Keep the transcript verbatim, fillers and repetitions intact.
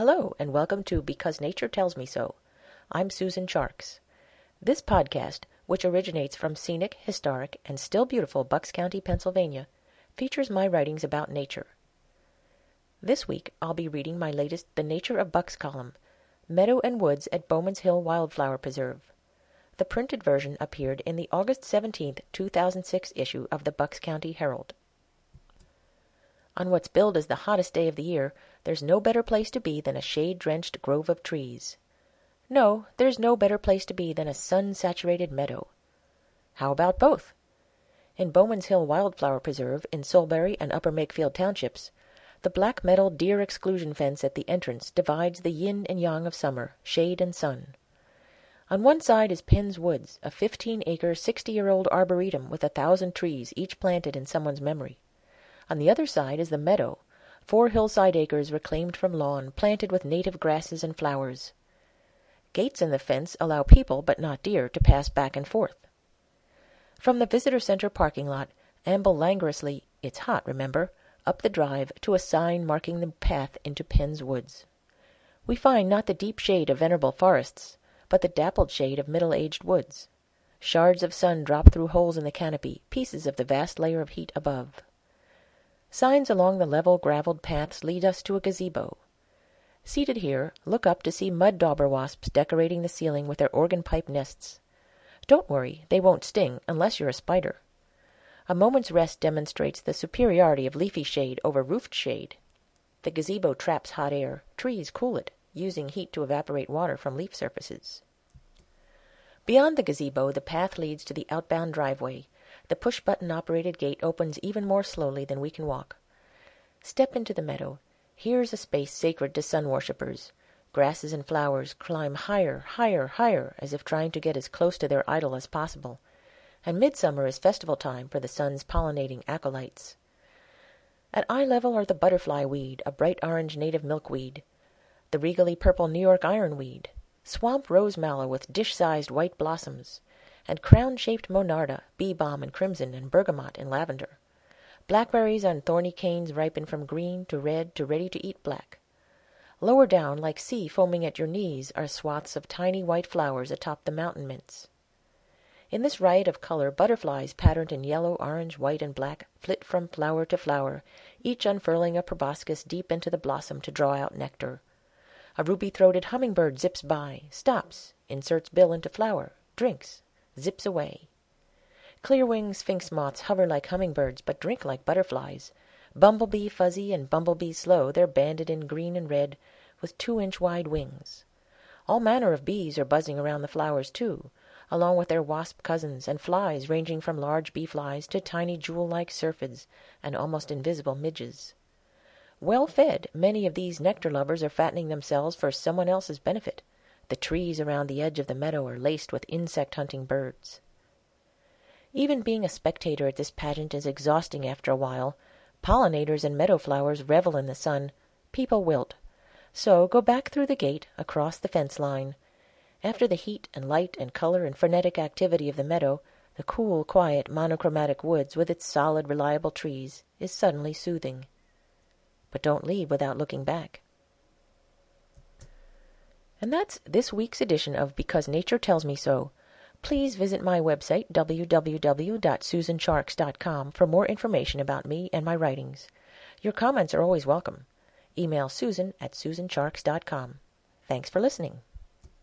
Hello, and welcome to Because Nature Tells Me So. I'm Susan Sharks. This podcast, which originates from scenic, historic, and still beautiful Bucks County, Pennsylvania, features my writings about nature. This week, I'll be reading my latest The Nature of Bucks column, Meadow and Woods at Bowman's Hill Wildflower Preserve. The printed version appeared in the August seventeenth, two thousand six issue of the Bucks County Herald. On what's billed as the hottest day of the year, there's no better place to be than a shade-drenched grove of trees. No, there's no better place to be than a sun-saturated meadow. How about both? In Bowman's Hill Wildflower Preserve in Solbury and Upper Makefield Townships, the black metal deer exclusion fence at the entrance divides the yin and yang of summer, shade and sun. On one side is Penn's Woods, a fifteen-acre, sixty-year-old arboretum with a thousand trees, each planted in someone's memory. On the other side is the meadow, four hillside acres reclaimed from lawn, planted with native grasses and flowers. Gates in the fence allow people, but not deer, to pass back and forth. From the visitor center parking lot, amble languorously, it's hot, remember, up the drive to a sign marking the path into Penn's Woods. We find not the deep shade of venerable forests, but the dappled shade of middle-aged woods. Shards of sun drop through holes in the canopy, pieces of the vast layer of heat above. Signs along the level, graveled paths lead us to a gazebo. Seated here, look up to see mud dauber wasps decorating the ceiling with their organ-pipe nests. Don't worry, they won't sting, unless you're a spider. A moment's rest demonstrates the superiority of leafy shade over roofed shade. The gazebo traps hot air, trees cool it, using heat to evaporate water from leaf surfaces. Beyond the gazebo, the path leads to the outbound driveway. The push-button-operated gate opens even more slowly than we can walk. Step into the meadow. Here's a space sacred to sun-worshippers. Grasses and flowers climb higher, higher, higher, as if trying to get as close to their idol as possible. And midsummer is festival time for the sun's pollinating acolytes. At eye level are the butterfly weed, a bright orange native milkweed, the regally purple New York ironweed, swamp rose mallow with dish-sized white blossoms, and crown-shaped monarda, bee-balm in crimson, and bergamot in lavender. Blackberries on thorny canes ripen from green to red to ready-to-eat black. Lower down, like sea foaming at your knees, are swaths of tiny white flowers atop the mountain mints. In this riot of color, butterflies patterned in yellow, orange, white, and black flit from flower to flower, each unfurling a proboscis deep into the blossom to draw out nectar. A ruby-throated hummingbird zips by, stops, inserts bill into flower, drinks, zips away. Clear-winged sphinx moths hover like hummingbirds, but drink like butterflies. Bumblebee fuzzy and bumblebee slow, they're banded in green and red, with two-inch wide wings. All manner of bees are buzzing around the flowers, too, along with their wasp cousins, and flies ranging from large bee-flies to tiny jewel-like syrphids and almost invisible midges. Well-fed, many of these nectar-lovers are fattening themselves for someone else's benefit. The trees around the edge of the meadow are laced with insect-hunting birds. Even being a spectator at this pageant is exhausting after a while. Pollinators and meadow flowers revel in the sun. People wilt. So go back through the gate, across the fence line. After the heat and light and color and frenetic activity of the meadow, the cool, quiet, monochromatic woods with its solid, reliable trees is suddenly soothing. But don't leave without looking back. And that's this week's edition of Because Nature Tells Me So. Please visit my website, w w w dot susan sharks dot com, for more information about me and my writings. Your comments are always welcome. Email susan at susan sharks dot com. Thanks for listening.